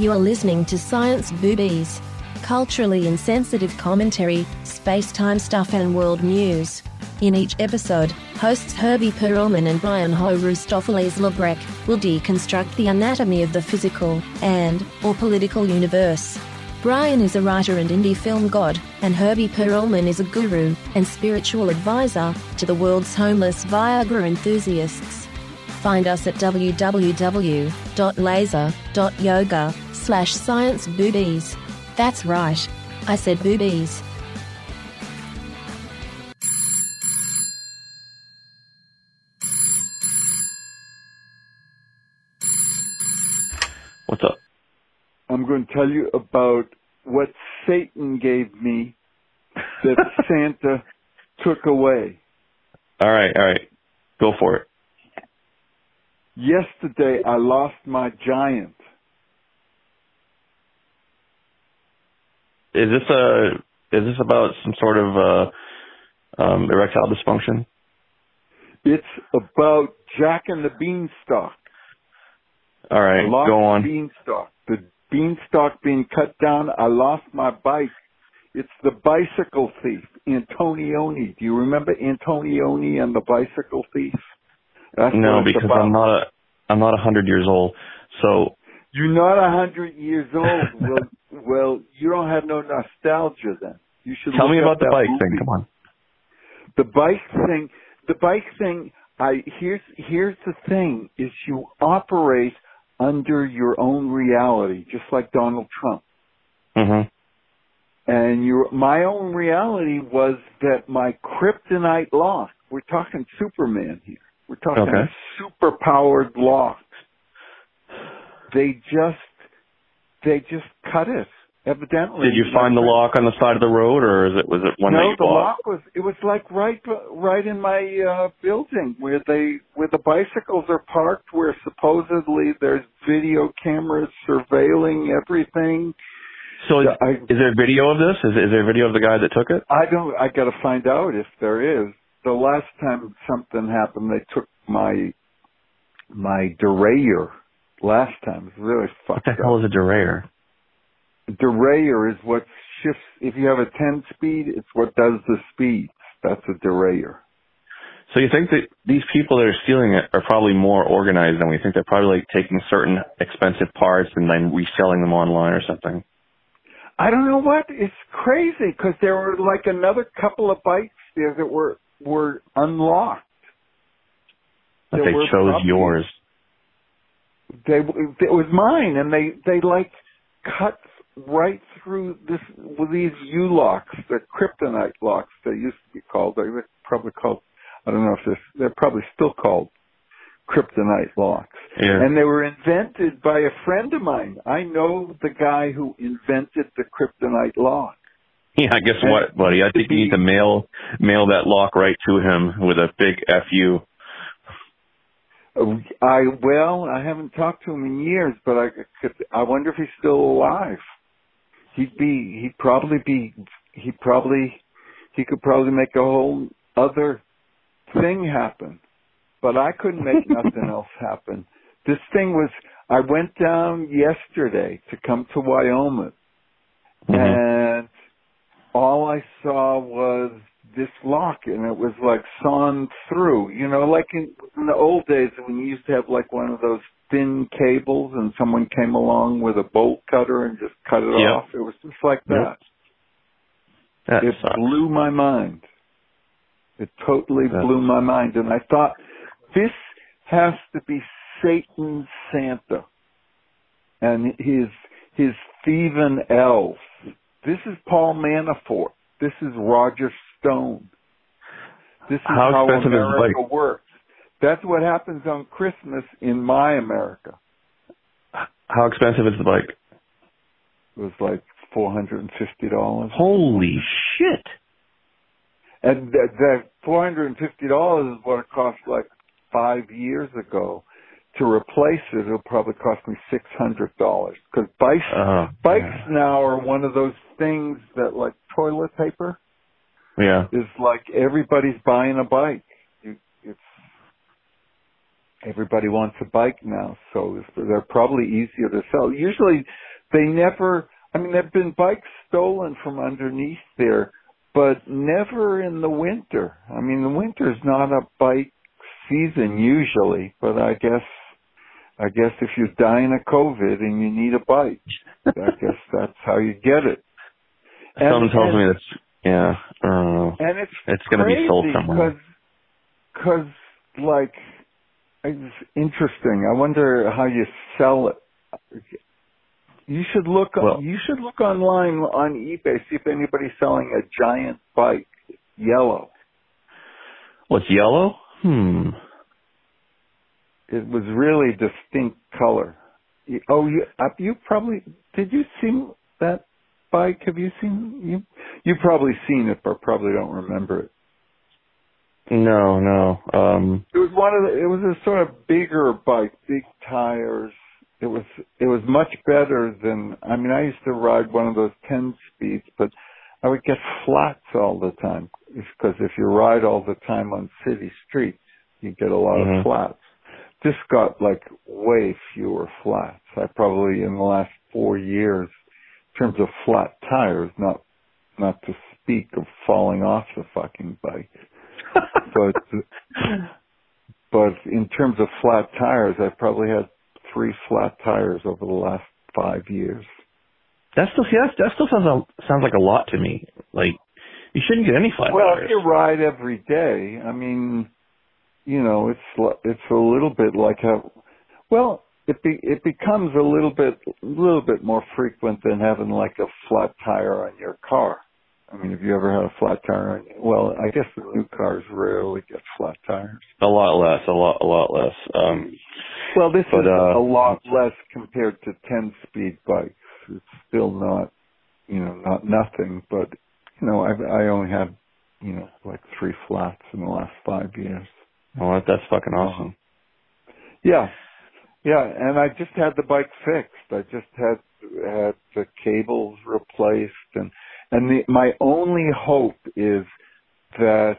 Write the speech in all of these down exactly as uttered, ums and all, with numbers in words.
You are listening to Science Boobies, culturally insensitive commentary, space-time stuff and world news. In each episode, hosts Herbie Perlman and Brian Ho Roustopheles-Labreck will deconstruct the anatomy of the physical and or political universe. Brian is a writer and indie film god, and Herbie Perlman is a guru and spiritual advisor to the world's homeless Viagra enthusiasts. Find us at www.laser.yoga slash science boobies. That's right, I said boobies. What's up? I'm going to tell you about what Satan gave me that Santa took away. All right, all right. Go for it. Yesterday, I lost my Giant. Is this a? Is this about some sort of uh, um, erectile dysfunction? It's about Jack and the Beanstalk. All right, I lost go on. The beanstalk. The beanstalk being cut down. I lost my bike. It's the bicycle thief, Antonioni. Do you remember Antonioni and the bicycle thief? That's no, because about. I'm not. A, I'm not a hundred years old. So you're not a hundred years old. well, well, you don't have no nostalgia then. You should tell me about the bike movie. thing. Come on. The bike thing. The bike thing. I here's here's the thing: is you operate under your own reality, just like Donald Trump. Mm-hmm. And your my own reality was that my kryptonite lock. We're talking Superman here. We're talking okay. super-powered locks. They just, they just cut it. Evidently. Did you find the lock on the side of the road, or is it was it one no, that you bought? No, the lock was. It was like right, right in my uh, building where they, where the bicycles are parked, where supposedly there's video cameras surveilling everything. So is, I, is there video of this? Is, is there video of the guy that took it? I don't. I got to find out if there is. The last time something happened, they took my my derailleur. Last time, it was really fucked up. What the hell is a derailleur? Derailleur is what shifts. If you have a ten speed, it's what does the speeds. That's a derailleur. So you think that these people that are stealing it are probably more organized than we think? They're probably like taking certain expensive parts and then reselling them online or something. I don't know what. It's crazy because there were like another couple of bikes there that were. were unlocked. But they chose puppies. yours. They It was mine, and they, they like, cut right through this with these U-locks, the kryptonite locks they used to be called. They were probably called, I don't know if this, they're probably still called kryptonite locks. Yeah. And they were invented by a friend of mine. I know the guy who invented the kryptonite lock. Yeah, guess what, buddy? I think you need to mail mail that lock right to him with a big F U. I well, I haven't talked to him in years, but I I wonder if he's still alive. He'd be he'd probably be he probably he could probably make a whole other thing happen, but I couldn't make nothing else happen. This thing was I went down yesterday to come to Wyoming, mm-hmm. and. All I saw was this lock, and it was, like, sawn through. You know, like in, in the old days when you used to have, like, one of those thin cables and someone came along with a bolt cutter and just cut it yep. off. It was just like that. Yep. that it sucks. blew my mind. It totally that blew my mind. And I thought, this has to be Satan's Santa and his, his thieving elves. This is Paul Manafort. This is Roger Stone. This is how, how America works. That's what happens on Christmas in my America. How expensive is the bike? It was like four hundred fifty dollars. Holy shit. And that, that four hundred fifty dollars is what it cost like five years ago. To replace it, it'll probably cost me six hundred dollars. Because bikes, uh, bikes yeah. now are one of those things that, like toilet paper, yeah, is like everybody's buying a bike. You, it's everybody wants a bike now, so it's, they're probably easier to sell. Usually They never, I mean, there have been bikes stolen from underneath there, but never in the winter. I mean, the winter's not a bike season usually, but I guess, I guess if you're dying of COVID and you need a bike, I guess that's how you get it. Someone tells me that's, yeah, I don't know. And it's, it's going to be sold somewhere. Because, like, it's interesting. I wonder how you sell it. You should look. Well, you should look online on eBay, see if anybody's selling a giant bike, yellow. What's yellow? Hmm. It was really distinct color. Oh, you, you probably did. You see that bike? Have you seen you? You probably seen it, but probably don't remember it. No, no. Um, it was one of the, it was a sort of bigger bike, big tires. It was it was much better than, I mean, I used to ride one of those ten speeds, but I would get flats all the time because if you ride all the time on city streets, you get a lot mm-hmm. of flats. This got like way fewer flats. I probably in the last four years, in terms of flat tires, not not to speak of falling off the fucking bike. but but in terms of flat tires, I've probably had three flat tires over the last five years. That still that, that still sounds sounds like a lot to me. Like you shouldn't get any flat well, tires. Well, if you ride every day, I mean, you know, it's it's a little bit like how well it be, it becomes a little bit little bit more frequent than having like a flat tire on your car. I mean, have you ever had a flat tire? Well, I guess the new cars rarely get flat tires. A lot less, a lot, a lot less. Um, well, this but, is uh, a lot less compared to ten-speed bikes. It's still not, you know, not nothing. But, you know, I've, I only had, you know, like three flats in the last five years. Well, that's fucking awesome. Yeah, yeah. And I just had the bike fixed. I just had had the cables replaced and. And the, my only hope is that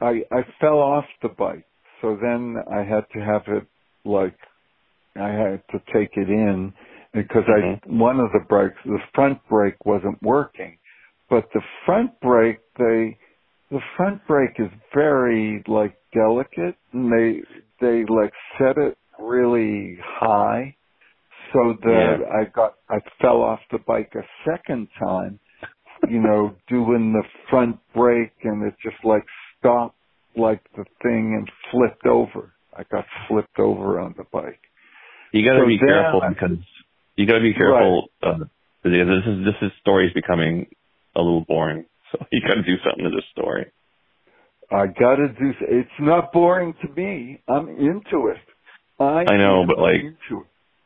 I, I fell off the bike. So then I had to have it, like, I had to take it in because mm-hmm. I, one of the brakes, the front brake wasn't working. But the front brake, they, the front brake is very, like, delicate. And they, they, like, set it really high so that yeah. I got, I fell off the bike a second time. You know, doing the front brake, and it just like stopped like the thing and flipped over. I got flipped over on the bike. You got to so be careful I, because you got to be careful. Right. Uh, this is this is story is becoming a little boring, so you got to do something to this story. I got to do. It's not boring to me. I'm into it. I, I know, but like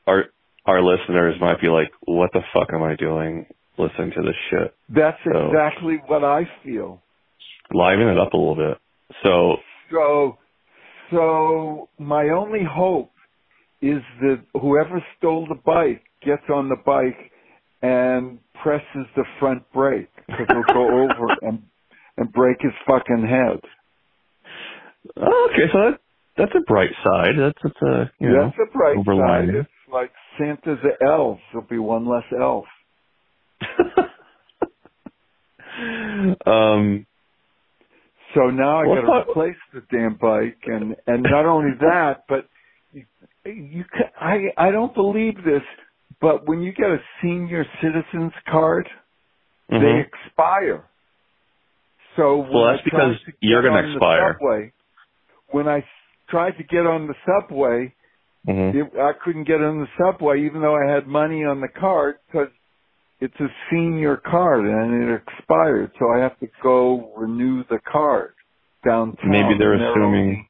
our our listeners might be like, "What the fuck am I doing?" Listen to this shit. That's so, exactly what I feel. Liven it up a little bit. So, so, so my only hope is that whoever stole the bike gets on the bike and presses the front brake because it'll go over and and break his fucking head. Okay, so that, that's a bright side. That's, that's a you know, that's a bright overline. Side. It's like Santa's an elf. There'll be one less elf. um, so now I got to replace the damn bike, and, and not only that, but you, you can, I I don't believe this, but when you get a senior citizen's card, mm-hmm. they expire. So when well, that's I because to you're going to expire. Subway, when I tried to get on the subway, mm-hmm. it, I couldn't get on the subway, even though I had money on the card because. It's a senior card, and it expired, so I have to go renew the card downtown. Maybe they're assuming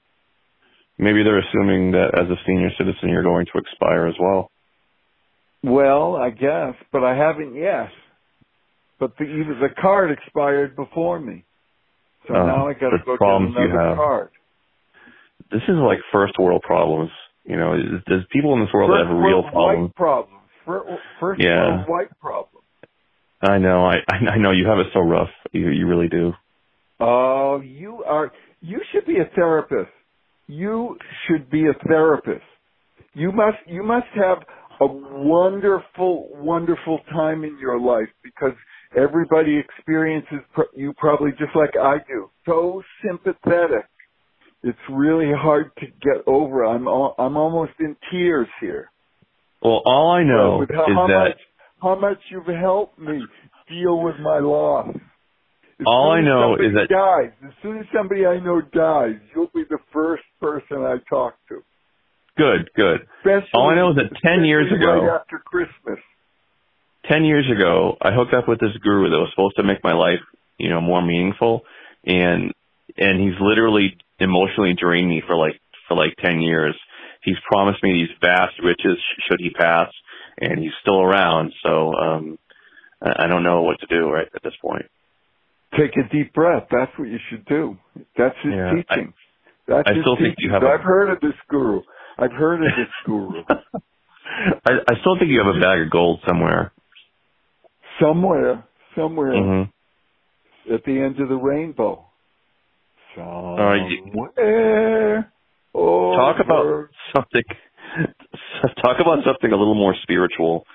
maybe they're assuming that as a senior citizen you're going to expire as well. Well, I guess, but I haven't yet. But the, even the card expired before me, so um, now I got to go get another card. This is like first world problems. You know, there's people in this world that have a real problem. Problem. First yeah. world white problem. I know, I I know you have it so rough. You you really do. Oh, you are. You should be a therapist. You should be a therapist. You must you must have a wonderful, wonderful time in your life, because everybody experiences you probably just like I do. So sympathetic. It's really hard to get over. I'm all, I'm almost in tears here. Well, all I know is that how much you've helped me deal with my loss. All I know is that dies, as soon as somebody I know dies, you'll be the first person I talk to. Good, good. Especially, all I know is that ten years ago, right after Christmas, ten years ago, I hooked up with this guru that was supposed to make my life, you know, more meaningful, and and he's literally emotionally drained me for like for like ten years. He's promised me these vast riches should he pass, and he's still around. So um, I don't know what to do right at this point. Take a deep breath. That's what you should do. That's his yeah, teaching. I, That's I his still teaching. think you have. A, I've heard of this guru. I've heard of this guru. I, I still think you have a bag of gold somewhere. Somewhere, somewhere mm-hmm. at the end of the rainbow. Somewhere. Uh, you, talk about something. Talk about something a little more spiritual.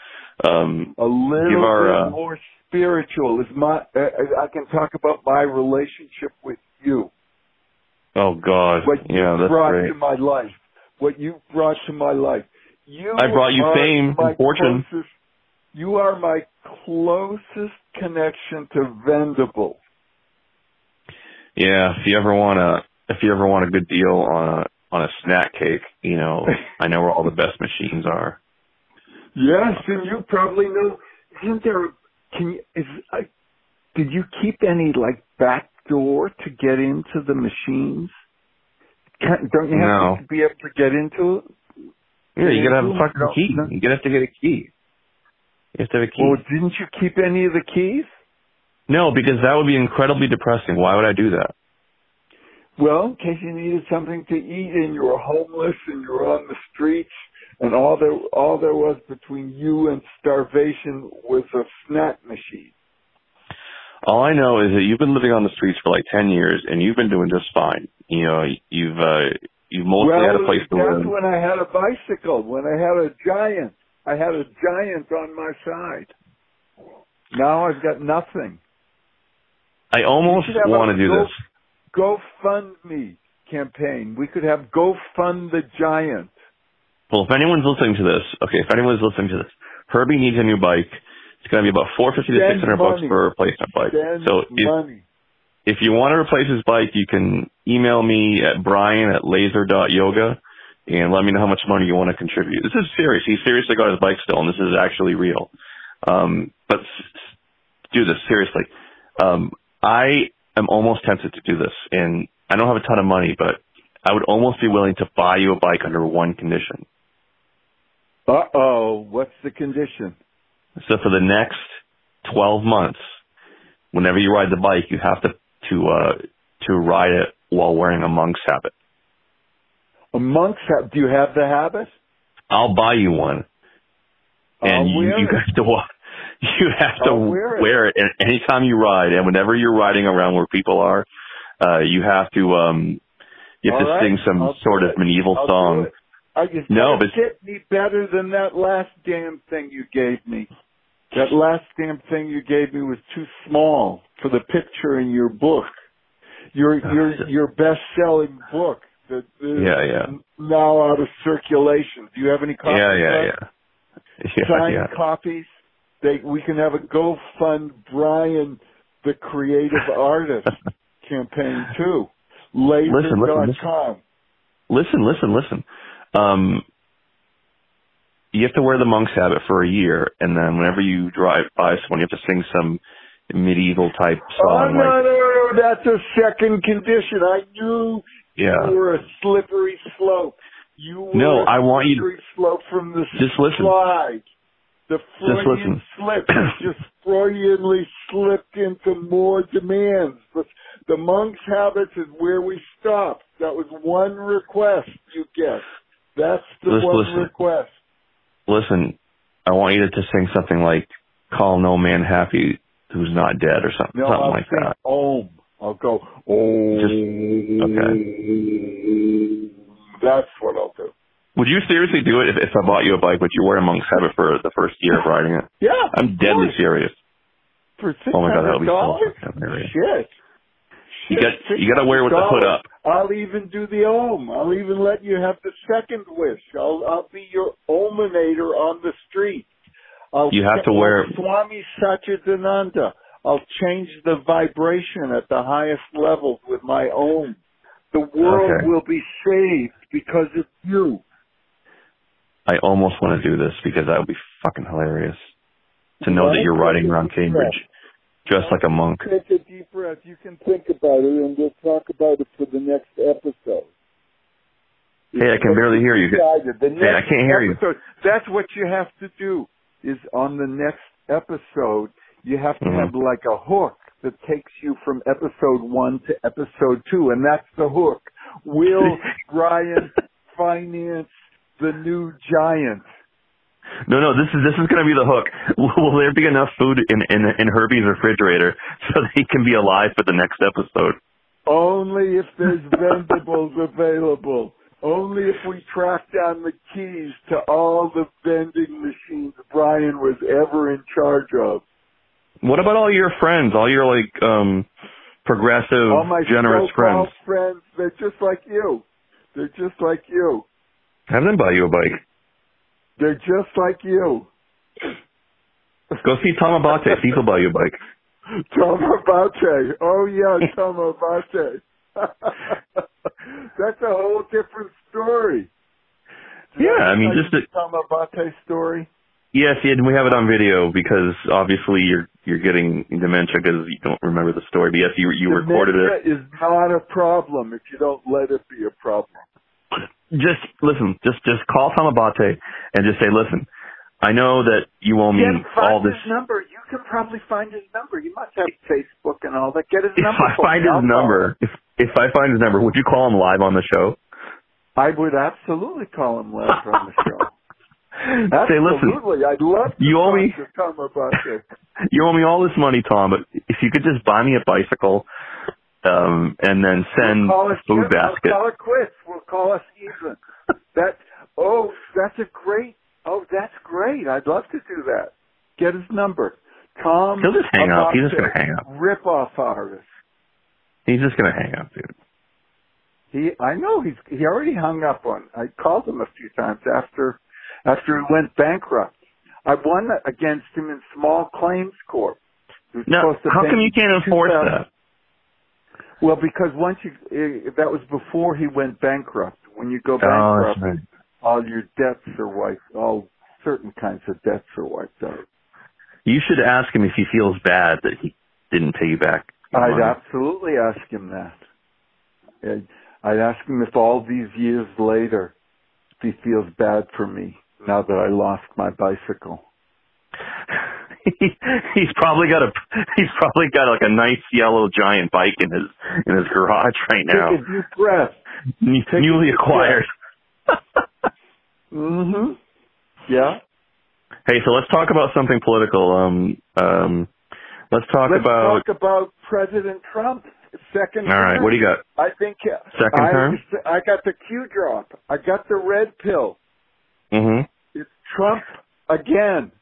Um, a little give our, bit uh, more spiritual is my. Uh, I can talk about my relationship with you. Oh God! What yeah, you that's brought great. to my life. What you brought to my life. You. I brought you fame and fortune. Closest, you are my closest connection to Vendables. Yeah, if you ever want a, if you ever want a good deal on a on a snack cake, you know, I know where all the best machines are. Yes, and you probably know. Isn't there? Can you? Is I, did you keep any like back door to get into the machines? Can't, don't you have no. to be able to get into it? Yeah, you gotta have a fucking no, key. No. You gotta have to get a key. You have to have a key. Well, didn't you keep any of the keys? No, because that would be incredibly depressing. Why would I do that? Well, in case you needed something to eat and you were homeless and you were on the streets, and all there all there was between you and starvation was a snack machine. All I know is that you've been living on the streets for like ten years, and you've been doing just fine. You know, you've uh, you've mostly well, had a place to live. That's when I had a bicycle. When I had a Giant, I had a Giant on my side. Now I've got nothing. I almost want to do this. GoFundMe campaign. We could have GoFund the Giant. Well, if anyone's listening to this, okay, if anyone's listening to this, Herbie needs a new bike. It's going to be about four hundred fifty dollars to six hundred dollars bucks for a replacement bike. Spend so if, money. if you want to replace his bike, you can email me at brian at laser dot yoga and let me know how much money you want to contribute. This is serious. He seriously got his bike still, and this is actually real. Um, but do this, seriously. Um, I am almost tempted to do this, and I don't have a ton of money, but I would almost be willing to buy you a bike under one condition. Uh-oh. What's the condition? So for the next twelve months, whenever you ride the bike, you have to to uh, to ride it while wearing a monk's habit. A monk's habit? Do you have the habit? I'll buy you one, and you, you have to walk. You have to I'll wear it, wear it and anytime you ride, and whenever you're riding around where people are, uh, you have to um, you have All to right. sing some I'll sort of medieval I'll song. I just no, but get me better than that last damn thing you gave me. That last damn thing you gave me was too small for the picture in your book, your your your best-selling book. That is yeah, yeah. Now out of circulation. Do you have any copies? Yeah, yeah, yeah. yeah Signed yeah. copies. They, we can have a GoFund Brian, the Creative Artist campaign too. Laser dot com. Listen, listen, listen. Um, you have to wear the monk's habit for a year, and then whenever you drive by someone, you have to sing some medieval type song. Oh, no, like, no, no, that's a second condition. I knew yeah. you were a slippery slope. You were no, a I want you slippery slope from the just slide. Listen. The Freudian just slip just Freudianly slipped into more demands. But the monk's habits is where we stopped. That was one request you get. That's the listen, one listen. request. Listen, I want you to, to sing something like "Call No Man Happy Who's Not Dead" or something, no, something I'll like sing that. Om. I'll go Om. Just, okay. That's what I'll do. Would you seriously do it if, if I bought you a bike, but you were a monk's habit for the first year of riding it? Yeah. I'm deadly serious. For six hundred dollars? Oh, my God, that would be so hilarious. Shit. You got you got to wear with the hood up. I'll even do the ohm. I'll even let you have the second wish. I'll I'll be your ominator on the street. I'll you have to wear Swami Satchidananda. I'll change the vibration at the highest levels with my ohm. The world okay. will be saved because of you. I almost want to do this because that would be fucking hilarious to know right? that you're riding around Cambridge. Just like a monk. Take a deep breath. You can think about it, and we'll talk about it for the next episode. Hey, I can barely hear you. Hey, I can't hear you. That's what you have to do, is on the next episode, you have to mm-hmm. have like a hook that takes you from episode one to episode two, and that's the hook. Will Brian finance the new Giant? No, no, this is this is going to be the hook. Will there be enough food in, in in Herbie's refrigerator so that he can be alive for the next episode? Only if there's Vendables available. Only if we track down the keys to all the vending machines Brian was ever in charge of. What about all your friends? All your, like, um, progressive, all my generous friends? friends? They're just like you. They're just like you. Have them buy you a bike. They're just like you. Go see Tom Abate. See if he'll buy you a bike. Tom Abate. Oh, yeah, Tom Abate. That's a whole different story. Did yeah, I mean, just a Tom Abate story. Yes, yeah, and we have it on video because obviously you're you're getting dementia because you don't remember the story. But yes, you you dementia recorded it. Dementia is not a problem if you don't let it be a problem. Just listen. Just just call Tom Abate and just say, listen, I know that you owe me all this. Get his number. You can probably find his number. You must have Facebook and all that. Get his number. If I find his number, if if I find his number, would you call him live on the show? I would absolutely call him live on the show. Absolutely. Say, listen, I'd love to you owe me, to Tom Abate. You owe me all this money, Tom. But if you could just buy me a bicycle. Um, and then send we'll a food basket. We'll call it quits. We'll call us even. That oh, that's a great. Oh, that's great. I'd love to do that. Get his number. Tom. He'll just hang up. He's just gonna hang up. Rip off artist. He's just gonna hang up, dude. He. I know. He's. He already hung up on. I called him a few times after, after he went bankrupt. I won against him in small claims court. Now, how come you can't enforce that? Well, because once you, that was before he went bankrupt. When you go bankrupt, oh, right. all your debts are wiped, all certain kinds of debts are wiped out. You should ask him if he feels bad that he didn't pay you back. I'd money. absolutely ask him that. I'd, I'd ask him if all these years later he feels bad for me now that I lost my bicycle. He, he's probably got a he's probably got like a nice yellow Giant bike in his in his garage right now. Take a deep breath. N- newly acquired. mhm. Yeah. Hey, so let's talk about something political. Um. Um. Let's talk let's about. Let's talk about President Trump. Second. All right. Term. What do you got? I think. Second I, term. I got the Q drop. I got the red pill. Mhm. It's Trump again.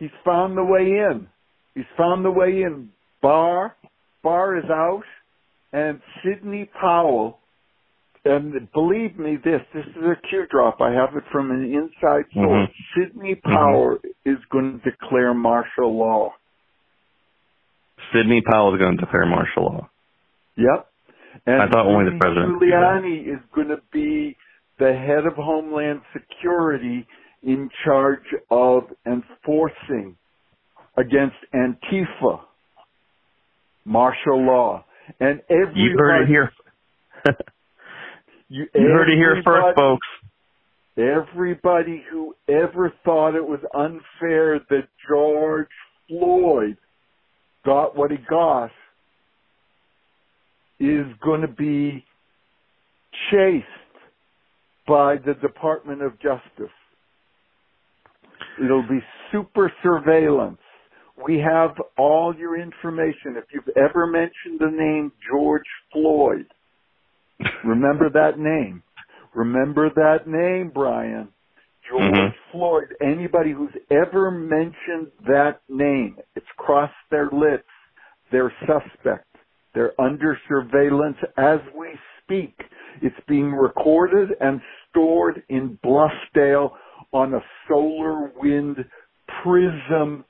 He's found the way in. He's found the way in. Barr, Barr is out, and Sidney Powell. And believe me, this this is a Q drop. I have it from an inside source. Mm-hmm. Sidney Powell mm-hmm. is going to declare martial law. Sidney Powell is going to declare martial law. Yep. And I thought only the president. Giuliani is going to be the head of Homeland Security, in charge of enforcing against Antifa martial law. And everybody, you heard it here. you, you heard it here first, folks. Everybody who ever thought it was unfair that George Floyd got what he got is going to be chased by the Department of Justice. It'll be super surveillance. We have all your information. If you've ever mentioned the name George Floyd, remember that name. Remember that name, Brian. George mm-hmm. Floyd. Anybody who's ever mentioned that name, it's crossed their lips. They're suspect. They're under surveillance as we speak. It's being recorded and stored in Bluffdale on a SolarWinds PRISM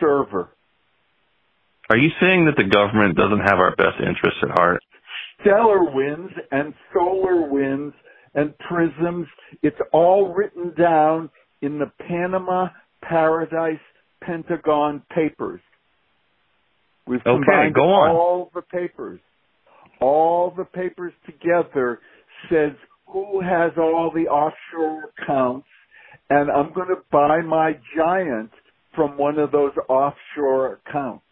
server. Are you saying that the government doesn't have our best interests at heart? SolarWinds and SolarWinds and PRISMs, it's all written down in the Panama Paradise Pentagon Papers. We've okay, combined go on. all the papers. All the papers together says who has all the offshore accounts, and I'm going to buy my Giant from one of those offshore accounts.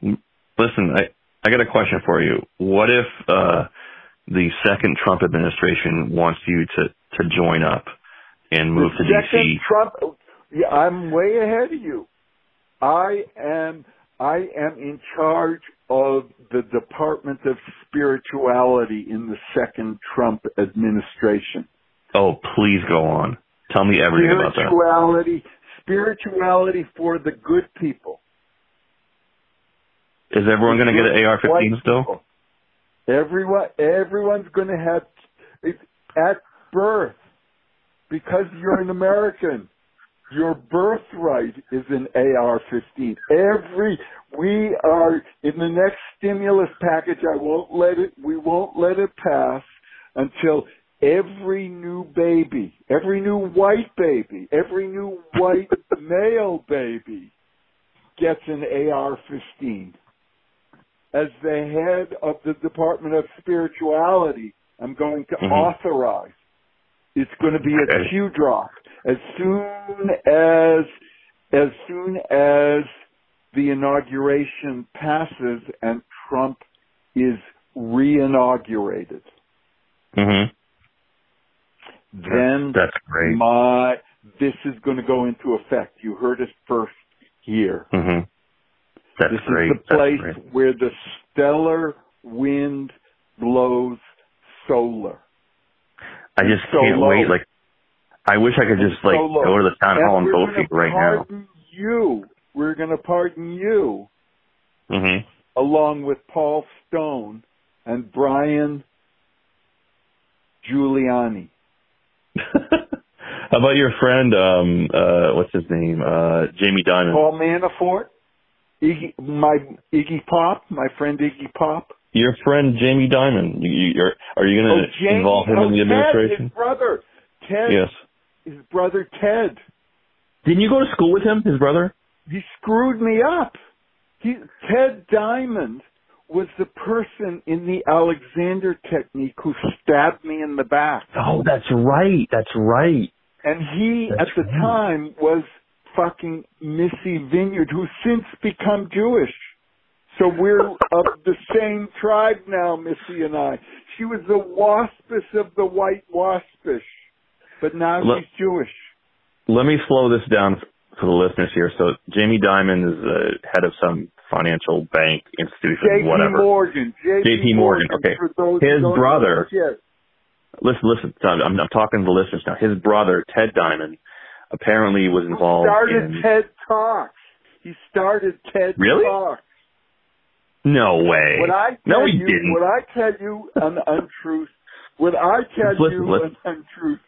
Listen, I, I got a question for you. What if uh, the second Trump administration wants you to, to join up and move the to D C? Trump, yeah, I'm way ahead of you. I am I am in charge of the Department of Spirituality in the second Trump administration. Oh, please go on. Tell me everything about that. Spirituality, spirituality for the good people. Is everyone going to get an A R fifteen still? Everyone, everyone's going to have it's at birth, because you're an American. Your birthright is an A R fifteen. Every we are in the next stimulus package. I won't let it. We won't let it pass until every new baby, every new white baby, every new white male baby gets an A R fifteen. As the head of the Department of Spirituality, I'm going to mm-hmm. authorize. It's going to be a cue drop. As soon as, as soon as the inauguration passes and Trump is re-inaugurated, mm-hmm. then that's great. My this is going to go into effect. You heard it first here. Mm-hmm. That's this great. Is the place where the stellar wind blows solar. I just so can't low. wait. Like, I wish I could just like so go to the town hall and vote people right now. You, we're going to pardon you, mm-hmm. along with Paul Stone and Brian Giuliani. How about your friend? Um, uh, what's his name? Uh, Jamie Dimon. Paul Manafort. Iggy, my Iggy Pop, my friend Iggy Pop. Your friend Jamie Dimon. You, you, you're, are you going to oh, involve him oh, in the Ted, administration? His brother, Ted. Yes. His brother Ted. Didn't you go to school with him? His brother. He screwed me up. He, Ted Dimon was the person in the Alexander Technique who stabbed me in the back. Oh, that's right. That's right. And he, that's at the right. time, was. Fucking Missy Vineyard, who's since become Jewish. So we're of the same tribe now, Missy and I. She was the waspish of the white waspish, but now let, she's Jewish. Let me slow this down for the listeners here. So Jamie Dimon is the head of some financial bank institution, J P whatever. Morgan, J P Morgan. Okay. His brother. Yes. Listen, listen. I'm, I'm talking to the listeners now. His brother, Ted Dimon, apparently he was involved in... He started in... TED Talks. He started TED really? Talks. No way. What I no, he you, didn't. What I tell you an untruth. What I tell listen, you listen. an untruth.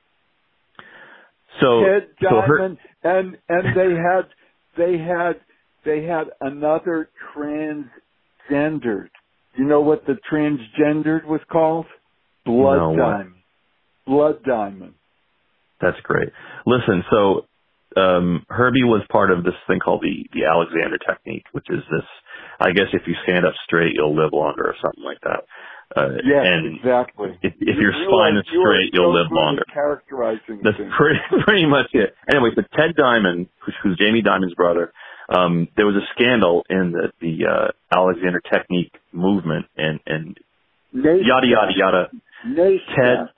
So, Ted Dimon, so her... and, and they had, they had, they had another transgendered. You know what the transgendered was called? Blood no Diamond. Way. Blood Diamond. That's great. Listen, so um, Herbie was part of this thing called the, the Alexander Technique, which is this, I guess if you stand up straight, you'll live longer or something like that. Uh, yes, and exactly. If, if you your spine is straight, you'll so live longer. Characterizing That's pretty, pretty much it. Anyway, but Ted Dimon, who's Jamie Dimon's brother, um, there was a scandal in the, the uh, Alexander Technique movement and, and yada, yada, yada. NASTAT. Ted.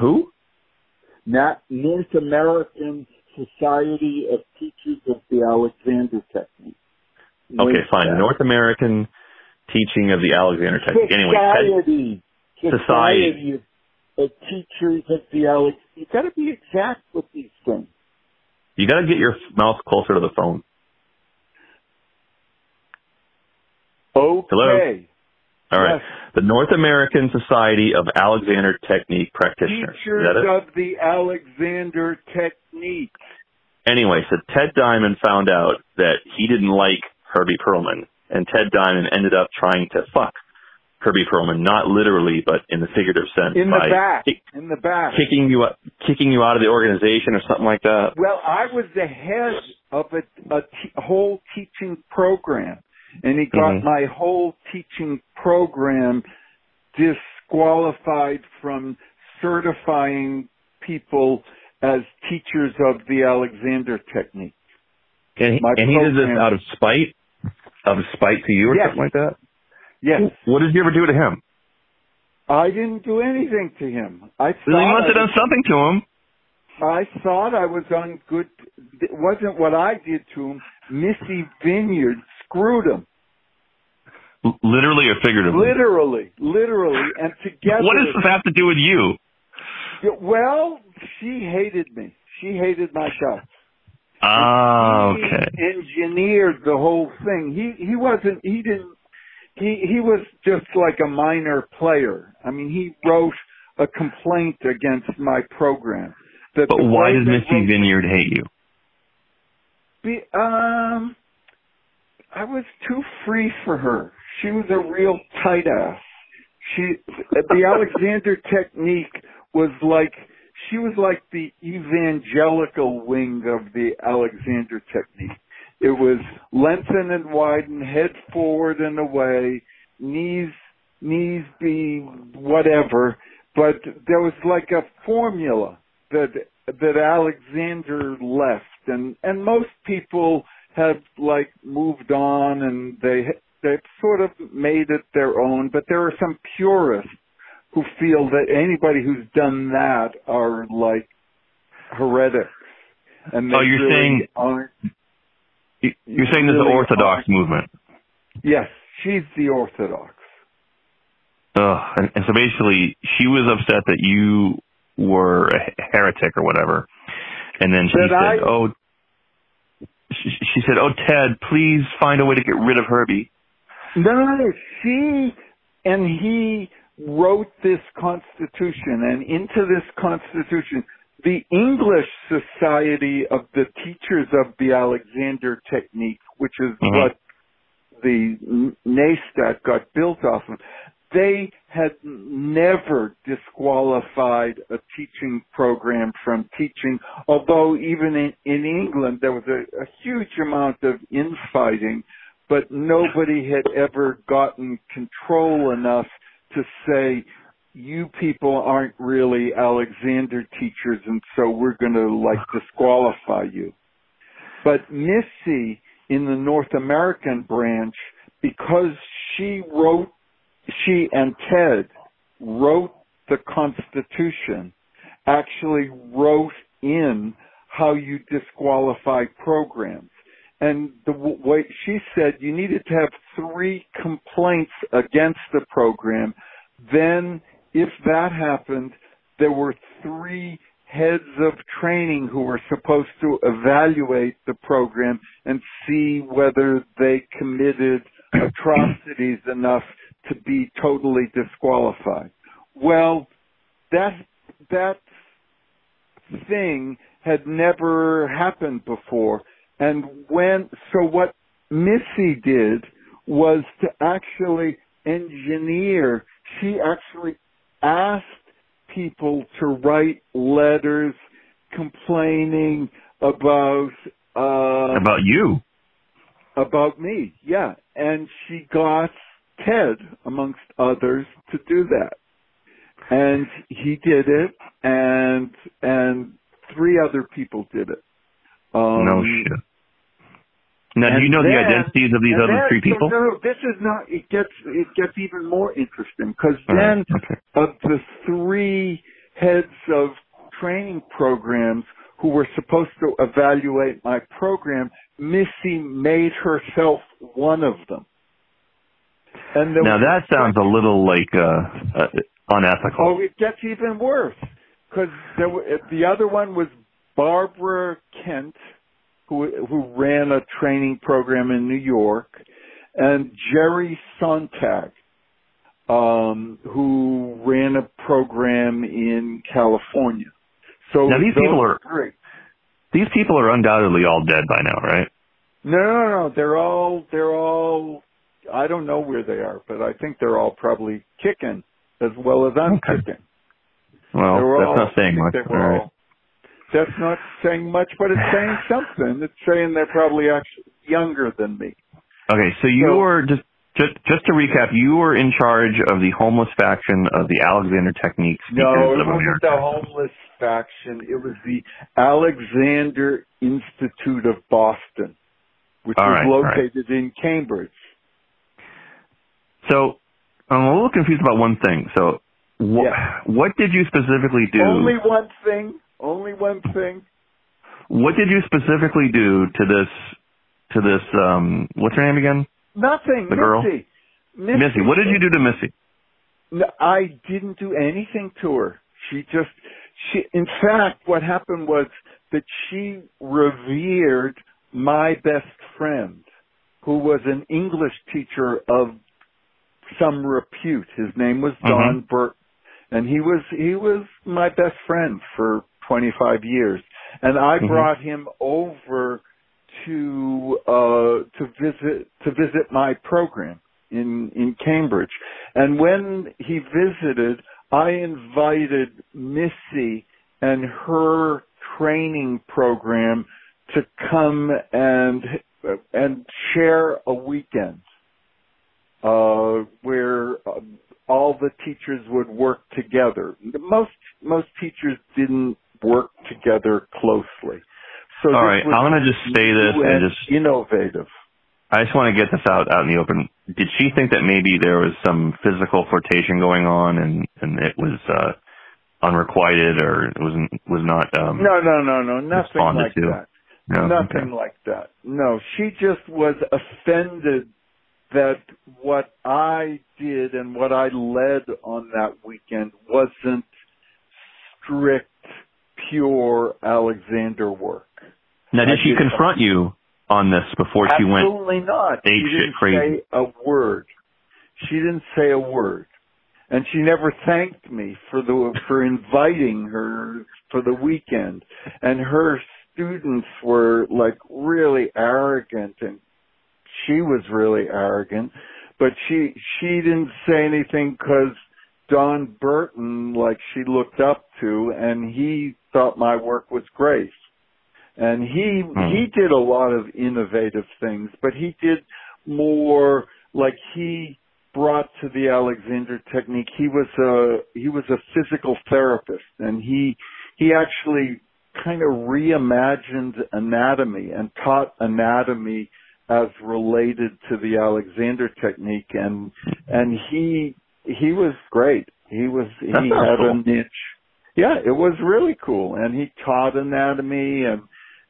Who? North American Society of Teachers of the Alexander Technique. Okay, fine. North American Teaching of the Alexander Technique. Anyway, Ted, society, society of teachers and theologians. You've got to be exact with these things. You got to get your mouth closer to the phone. Okay. Hello? All right. Yes. The North American Society of Alexander Technique Practitioners. Teachers of the Alexander Technique. Anyway, so Ted Dimon found out that he didn't like Herbie Perlman, and Ted Dimon ended up trying to fuck Herbie Perlman, not literally, but in the figurative sense. In the back. Kick, in the back. Kicking you, kicking you out of the organization or something like that. Well, I was the head of a, a t- whole teaching program, and he got mm-hmm. my whole teaching program disqualified from certifying people as teachers of the Alexander Technique. And he, and he did this out of spite? Out of spite to you or yes. something like that? Yes. What did you ever do to him? I didn't do anything to him. I thought well, you must have done something to him. I thought I was on good. It wasn't what I did to him. Missy Vineyard screwed him. L- literally or figuratively? Literally. Literally. And together. What does this have to do with you? Well, she hated me. She hated my guts. Oh, okay. He engineered the whole thing. He he wasn't. He didn't. He he was just like a minor player. I mean, he wrote a complaint against my program. But why does Missy Vineyard hate you? Be, um, I was too free for her. She was a real tight ass. She the Alexander Technique was like she was like the evangelical wing of the Alexander Technique. It was lengthen and widen, head forward and away, knees, knees be whatever. But there was like a formula that that Alexander left, and, and most people have like moved on and they they've sort of made it their own. But there are some purists who feel that anybody who's done that are like heretics. And they oh, you're really saying. Aren't You're saying there's an Orthodox movement. Yes, she's the Orthodox. Ugh, and, and so basically, she was upset that you were a heretic or whatever, and then she said, I... "Oh," she, she said, "Oh, Ted, please find a way to get rid of Herbie." No, no, no. She and he wrote this constitution, and into this constitution. The English Society of the Teachers of the Alexander Technique, which is mm-hmm. what the NASTAT got built off of, they had never disqualified a teaching program from teaching, although even in, in England there was a, a huge amount of infighting, but nobody had ever gotten control enough to say, you people aren't really Alexander teachers, and so we're going to, like, disqualify you. But Missy, in the North American branch, because she wrote, she and Ted wrote the Constitution, actually wrote in how you disqualify programs. And the way she said you needed to have three complaints against the program, then if that happened, there were three heads of training who were supposed to evaluate the program and see whether they committed atrocities enough to be totally disqualified. Well, that that thing had never happened before. And when so what Missy did was to actually engineer, she actually asked people to write letters complaining about uh, about you, about me, yeah. And she got Ted, amongst others, to do that, and he did it, and and three other people did it. Um, no shit. Now, do you know then, the identities of these other then, three people? No, no, this is not. It gets it gets even more interesting because then right, okay. of the three heads of training programs who were supposed to evaluate my program, Missy made herself one of them. And now that sounds a little like uh, uh, unethical. Oh, it gets even worse, because the other one was Barbara Kent, who who ran a training program in New York, and Jerry Sontag, um, who ran a program in California. So now these people are three. These people are undoubtedly all dead by now, right? No, no, no. They're all they're all. I don't know where they are, but I think they're all probably kicking as well as I'm okay. kicking. Well, they're that's all, not saying much. All right. all, that's not saying much, but it's saying something. It's saying they're probably actually younger than me. Okay, so you so, were just, just just to recap, you were in charge of the homeless faction of the Alexander Technique Speakers no, of America. No, it wasn't the homeless faction. It was the Alexander Institute of Boston, which all was right, located right. in Cambridge. So I'm a little confused about one thing. So wh- yeah. what did you specifically do? Only one thing. Only one thing. What did you specifically do to this, to this, um, what's her name again? Nothing. The girl? Missy. Missy. Missy. What did you do to Missy? No, I didn't do anything to her. She just, she, in fact, what happened was that she revered my best friend, who was an English teacher of some repute. His name was Don mm-hmm. Burton, and he was he was my best friend for twenty-five years, and I mm-hmm. brought him over to uh, to visit to visit my program in in Cambridge. And when he visited, I invited Missy and her training program to come and and share a weekend. Uh, where uh, all the teachers would work together. Most most teachers didn't work together closely. So all right, I'm going to just say this and, and just innovative. I just want to get this out out in the open. Did she think that maybe there was some physical flirtation going on and and it was uh, unrequited or it wasn't was not um, no no no no nothing like to. that no? nothing okay. like that no she just was offended that what I did and what I led on that weekend wasn't strict, pure Alexander work. Now, did I she did confront something. you on this before Absolutely she went? Absolutely not. She didn't crazy. say a word. She didn't say a word, and she never thanked me for the for inviting her for the weekend. And her students were like really arrogant and. She was really arrogant, but she she didn't say anything because Don Burton, like she looked up to, and he thought my work was great. And he mm. he did a lot of innovative things, but he did more like he brought to the Alexander Technique. He was a he was a physical therapist, and he he actually kind of reimagined anatomy and taught anatomy as related to the Alexander Technique, and and he he was great. He was he That's had cool. a niche. Yeah, it was really cool, and he taught anatomy, and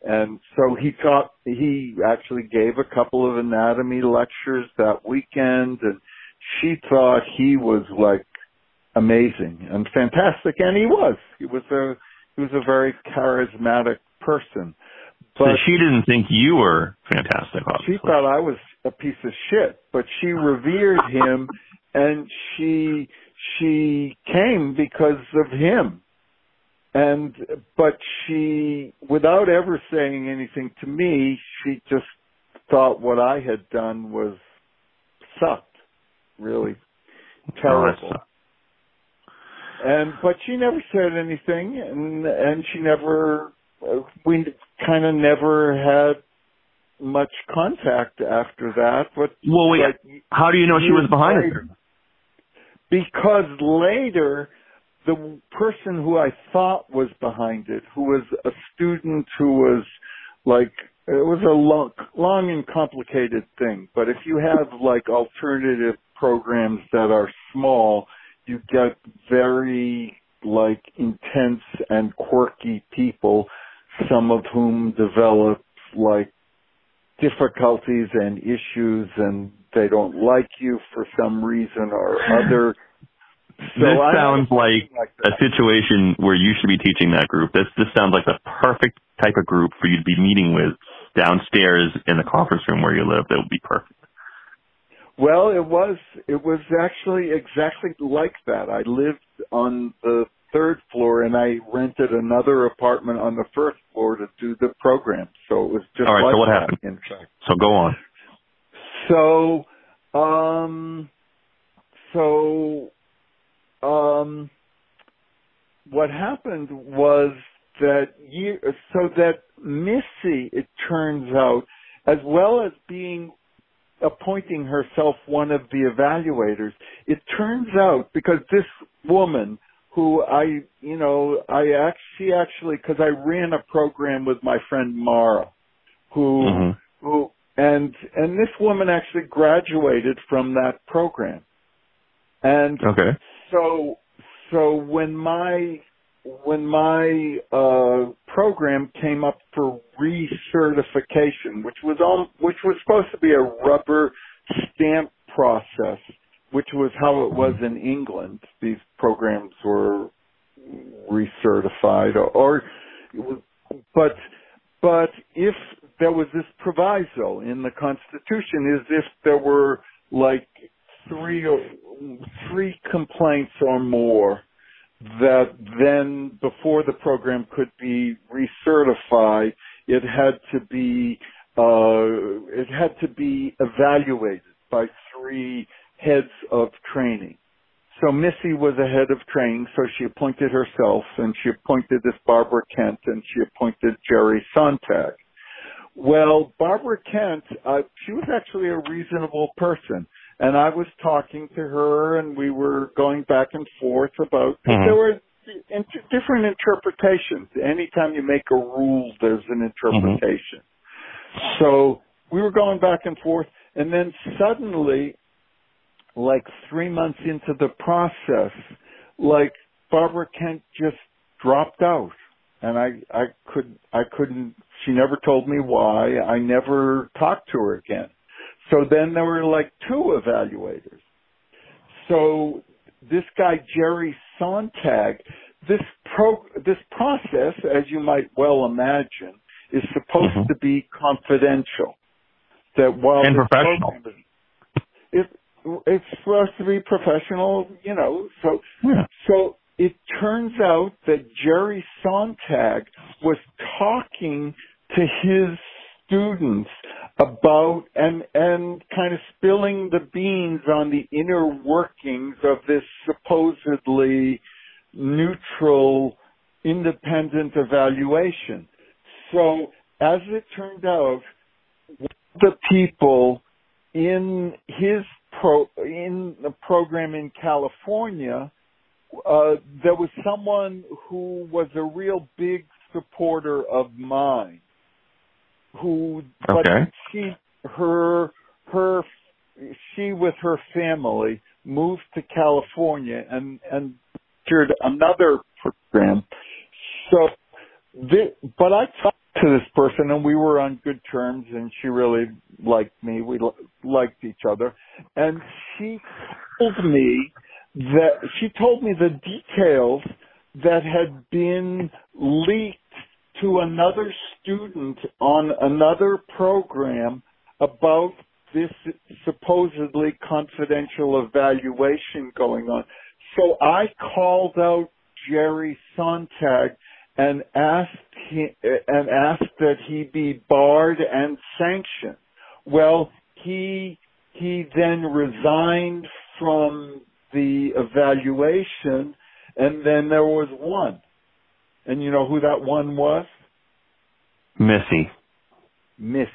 and so he taught. He actually gave a couple of anatomy lectures that weekend, and she thought he was like amazing and fantastic, and he was. He was a he was a very charismatic person. But so she didn't think you were fantastic, obviously. She thought I was a piece of shit, but she revered him, and she she came because of him. And but she, without ever saying anything to me, she just thought what I had done was sucked, really terrible. Oh, and but she never said anything, and and she never. We kind of never had much contact after that. But well, wait, like, how do you know she was behind it? Because later, the person who I thought was behind it, who was a student who was like, it was a long, long and complicated thing. But if you have like alternative programs that are small, you get very like intense and quirky people, some of whom develop, like, difficulties and issues, and they don't like you for some reason or other. So this I sounds like, like a situation where you should be teaching that group. This this sounds like the perfect type of group for you to be meeting with downstairs in the conference room where you live. That would be perfect. Well, it was it was actually exactly like that. I lived on the third floor, and I rented another apartment on the first floor to do the program. So it was just all right. Like so what that, happened? In fact. So go on. So, um, so. Um, what happened was that year, so that Missy, it turns out, as well as being appointing herself one of the evaluators, it turns out because this woman who I, you know, I act, she actually, because I ran a program with my friend Mara, who, mm-hmm. who, and and this woman actually graduated from that program, and okay. So, so when my when my uh, program came up for recertification, which was all, which was supposed to be a rubber stamp process, which was how it was in England. These programs were recertified, or, or but but if there was this proviso in the Constitution, is if there were like three or three complaints or more, that then before the program could be recertified, it had to be uh, it had to be evaluated by three heads of training. So Missy was a head of training, so she appointed herself, and she appointed this Barbara Kent, and she appointed Jerry Sontag. Well, Barbara Kent, uh, she was actually a reasonable person. And I was talking to her, and we were going back and forth about, mm-hmm. there were inter- different interpretations. Anytime you make a rule, there's an interpretation. Mm-hmm. So we were going back and forth, and then suddenly, like three months into the process, like Barbara Kent just dropped out. And I, I could, I couldn't, she never told me why. I never talked to her again. So then there were like two evaluators. So this guy, Jerry Sontag, this pro, this process, as you might well imagine, is supposed mm-hmm. to be confidential. That while and professional. It, it's supposed to be professional, you know. So, yeah. so it turns out that Jerry Sontag was talking to his students about and and kind of spilling the beans on the inner workings of this supposedly neutral, independent evaluation. So as it turned out, one of the people in his pro in the program in California, uh, there was someone who was a real big supporter of mine. Who, but okay. she, her, her, she with her family moved to California and and entered another program. So, this, but I talked to this person and we were on good terms, and she really liked me. We li- liked each other, and she told me that she told me the details that had been leaked to another student on another program about this supposedly confidential evaluation going on. So I called out Jerry Sontag and asked him, and asked that he be barred and sanctioned. Well, he he then resigned from the evaluation, and then there was one. And you know who that one was? Missy. Missy.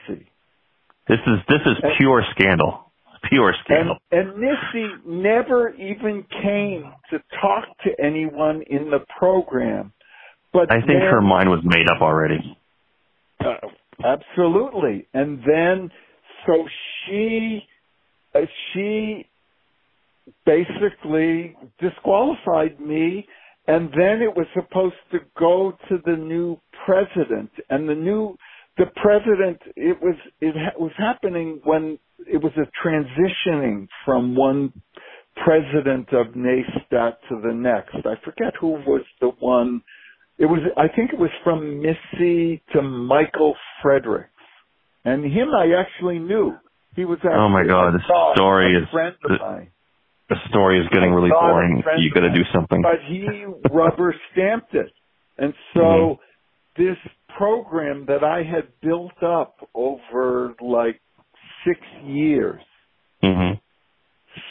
This is this is and, pure scandal. Pure scandal. And, and Missy never even came to talk to anyone in the program. But I think then, her mind was made up already. Uh, absolutely. And then, so she uh, she basically disqualified me. And then it was supposed to go to the new president, and the new, the president, it was, it ha- was happening when it was a transitioning from one president of NASTAT to the next. I forget who was the one. It was, I think it was from Missy to Michael Fredericks. And him I actually knew. He was actually, oh my God, this story is, the, the story is getting really boring. You got to do something. But he rubber stamped it. And so mm-hmm. this program that I had built up over like six years, mm-hmm.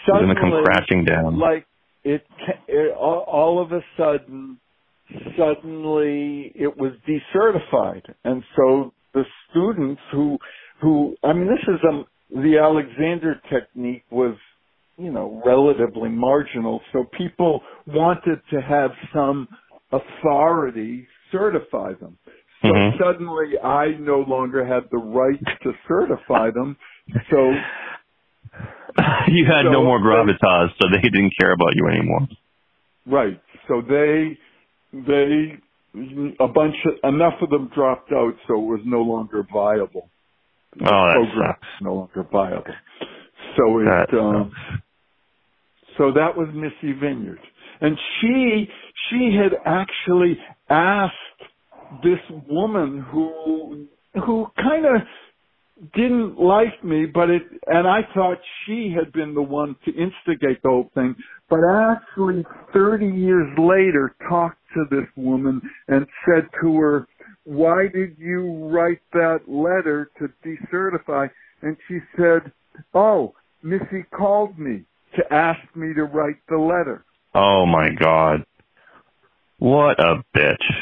suddenly, come crashing down. Like it, it, all of a sudden, suddenly it was decertified, and so the students who, who, I mean, this is um, the Alexander Technique was, you know, relatively marginal, so people wanted to have some authority certify them. So mm-hmm. suddenly, I no longer had the right to certify them. So. You had so, no more gravitas, so they didn't care about you anymore. Right. So they, they, a bunch of, enough of them dropped out, so it was no longer viable. The oh, that program sucks. No longer viable. So it, that um, so that was Missy Vineyard, and she, she had actually asked this woman who, who kind of. Didn't like me, but it, and I thought she had been the one to instigate the whole thing, but actually thirty years later talked to this woman and said to her, why did you write that letter to decertify? And she said, oh, Missy called me to ask me to write the letter. Oh my God. What a bitch.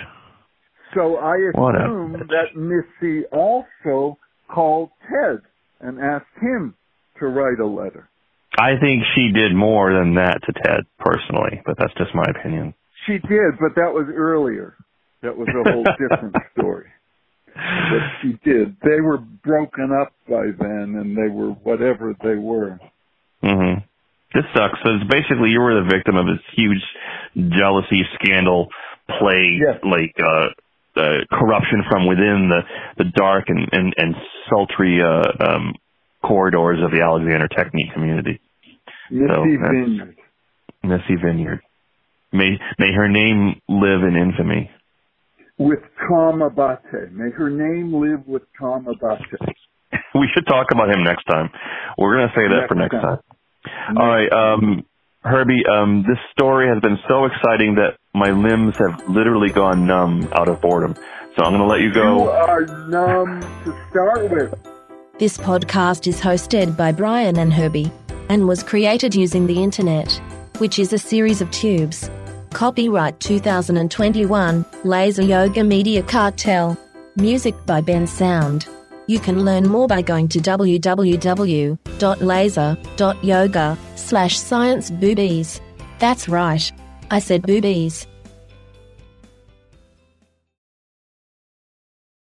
So I assume that Missy also called Ted and asked him to write a letter. I think she did more than that to Ted personally, but that's just my opinion. She did, but that was earlier. That was a whole different story. But she did. They were broken up by then, and they were whatever they were. Mm-hmm. This sucks. So it's basically you were the victim of this huge jealousy scandal play, yes. like, uh, Uh, corruption from within the, the dark and, and, and sultry uh, um, corridors of the Alexander Technique community. Missy so Vineyard. Missy Vineyard. May may her name live in infamy. With Tom Abate. May her name live with Tom Abate. We should talk about him next time. We're going to say that next for next time. time. All next right, um, Herbie, um, this story has been so exciting that my limbs have literally gone numb out of boredom. So I'm going to let you go. You are numb to start with. This podcast is hosted by Brian and Herbie and was created using the internet, which is a series of tubes. Copyright two thousand twenty-one, Laser Yoga Media Cartel. Music by Ben Sound. You can learn more by going to w w w dot laser dot yoga slash science boobies. That's right. I said boobies.